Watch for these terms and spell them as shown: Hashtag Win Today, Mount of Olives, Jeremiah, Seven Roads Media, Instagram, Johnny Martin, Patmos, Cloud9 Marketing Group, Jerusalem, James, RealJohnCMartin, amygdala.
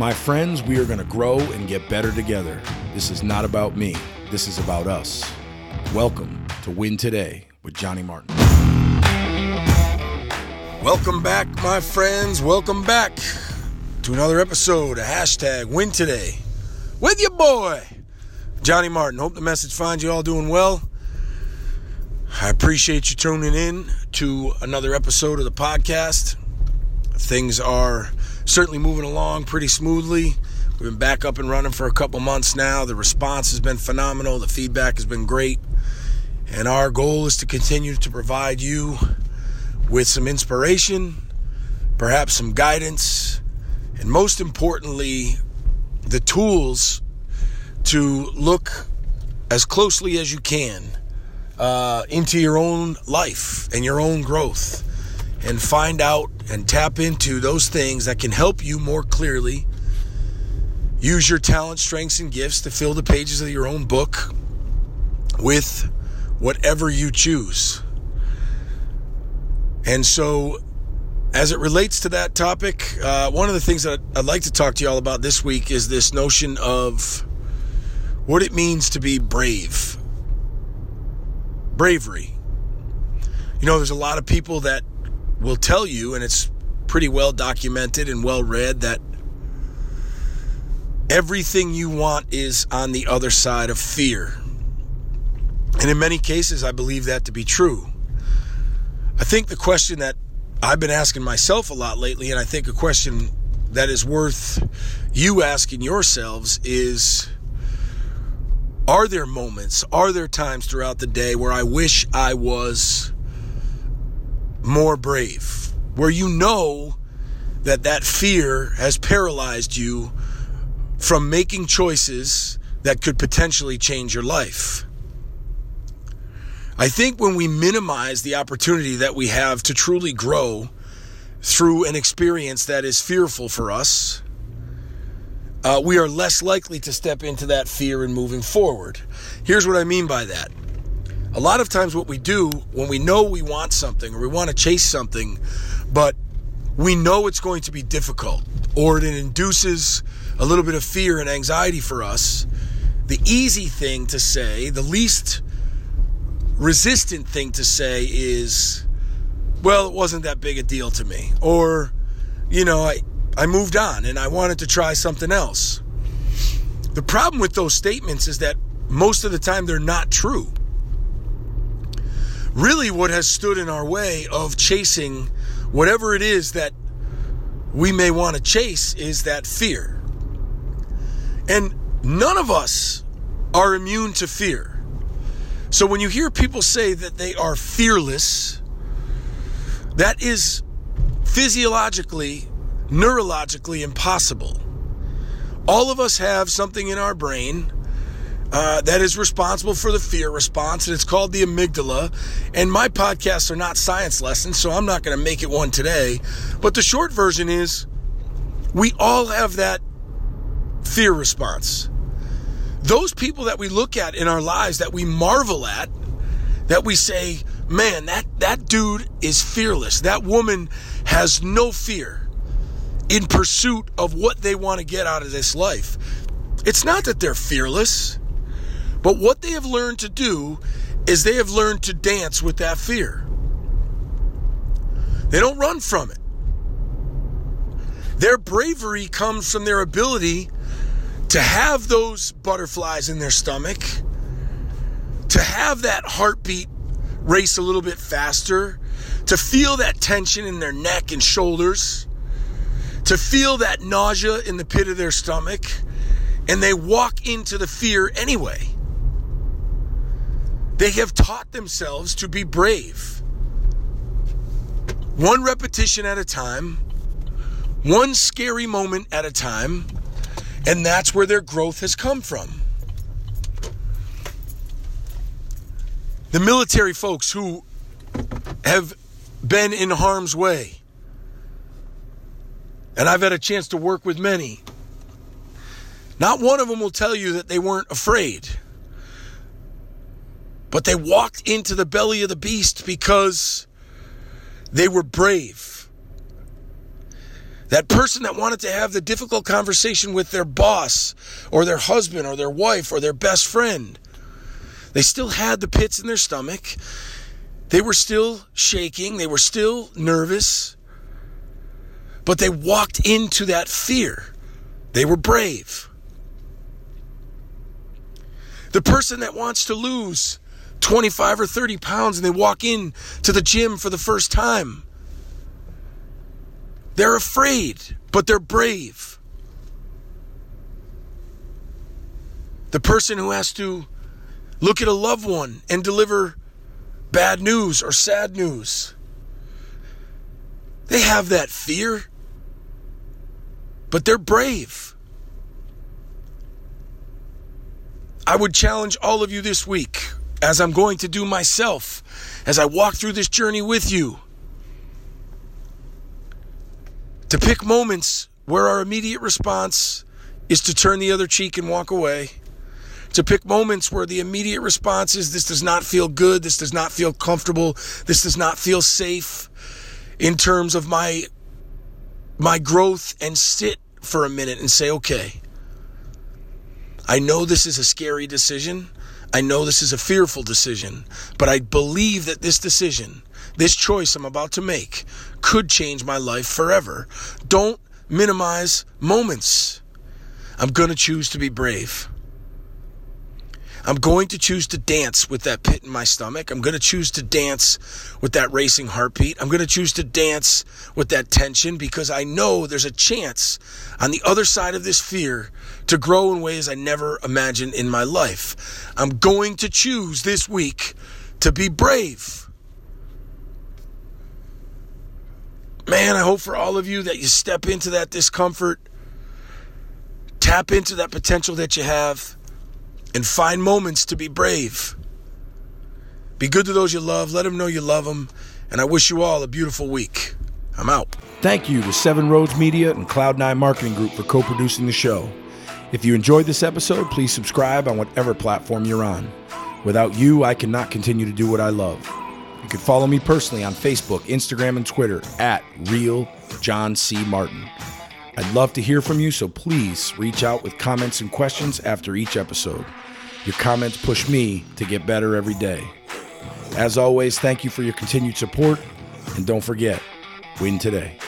My friends, we are going to grow and get better together. This is not about me. This is about us. Welcome to Win Today with Johnny Martin. Welcome back, my friends. Welcome back to another episode of Hashtag Win Today with your boy, Johnny Martin. Hope the message finds you all doing well. I appreciate you tuning in to another episode of the podcast. Things are certainly moving along pretty smoothly. We've been back up and running for a couple months now. The response has been phenomenal. The feedback has been great. And our goal is to continue to provide you with some inspiration, perhaps some guidance, and most importantly, the tools to look as closely as you can into your own life and your own growth, and find out and tap into those things that can help you more clearly use your talent, strengths, and gifts to fill the pages of your own book with whatever you choose. And so, as it relates to that topic, one of the things that I'd like to talk to you all about this week is this notion of what it means to be brave. Bravery. You know, there's a lot of people that will tell you, and it's pretty well documented and well read, that everything you want is on the other side of fear. And in many cases, I believe that to be true. I think the question that I've been asking myself a lot lately, and I think a question that is worth you asking yourselves is, are there moments, are there times throughout the day where I wish I was more brave? Where you know that that fear has paralyzed you from making choices that could potentially change your life. I think when we minimize the opportunity that we have to truly grow through an experience that is fearful for us, we are less likely to step into that fear and moving forward. Here's what I mean by that. A lot of times what we do when we know we want something or we want to chase something, but we know it's going to be difficult or it induces a little bit of fear and anxiety for us, the easy thing to say, the least resistant thing to say is, well, it wasn't that big a deal to me. Or, you know, I moved on and I wanted to try something else. The problem with those statements is that most of the time they're not true. Really, what has stood in our way of chasing whatever it is that we may want to chase is that fear. And none of us are immune to fear. So when you hear people say that they are fearless, that is physiologically, neurologically impossible. All of us have something in our brain that is responsible for the fear response, and it's called the amygdala. And my podcasts are not science lessons, so I'm not going to make it one today. But the short version is we all have that fear response. Those people that we look at in our lives, that we marvel at, that we say, man, that dude is fearless. That woman has no fear in pursuit of what they want to get out of this life. It's not that they're fearless, but what they have learned to do is they have learned to dance with that fear. They don't run from it. Their bravery comes from their ability to have those butterflies in their stomach, to have that heartbeat race a little bit faster, to feel that tension in their neck and shoulders, to feel that nausea in the pit of their stomach, and they walk into the fear anyway. They have taught themselves to be brave. One repetition at a time, one scary moment at a time, and that's where their growth has come from. The military folks who have been in harm's way, and I've had a chance to work with many, not one of them will tell you that they weren't afraid. But they walked into the belly of the beast because they were brave. That person that wanted to have the difficult conversation with their boss or their husband or their wife or their best friend, they still had the pits in their stomach. They were still shaking. They were still nervous. But they walked into that fear. They were brave. The person that wants to lose 25 or 30 pounds and they walk in to the gym for the first time, they're afraid, but they're brave. The person who has to look at a loved one and deliver bad news or sad news, they have that fear, but they're brave. I would challenge all of you this week, as I'm going to do myself, as I walk through this journey with you, to pick moments where our immediate response is to turn the other cheek and walk away. To pick moments where the immediate response is, this does not feel good, this does not feel comfortable, this does not feel safe in terms of my growth, and sit for a minute and say, okay, I know this is a scary decision. I know this is a fearful decision, but I believe that this decision, this choice I'm about to make, could change my life forever. Don't minimize moments. I'm going to choose to be brave. I'm going to choose to dance with that pit in my stomach. I'm going to choose to dance with that racing heartbeat. I'm going to choose to dance with that tension because I know there's a chance on the other side of this fear to grow in ways I never imagined in my life. I'm going to choose this week to be brave. Man, I hope for all of you that you step into that discomfort, tap into that potential that you have, and find moments to be brave. Be good to those you love. Let them know you love them. And I wish you all a beautiful week. I'm out. Thank you to Seven Roads Media and Cloud9 Marketing Group for co-producing the show. If you enjoyed this episode, please subscribe on whatever platform you're on. Without you, I cannot continue to do what I love. You can follow me personally on Facebook, Instagram, and Twitter at RealJohnCMartin. I'd love to hear from you, so please reach out with comments and questions after each episode. Your comments push me to get better every day. As always, thank you for your continued support, and don't forget, win today.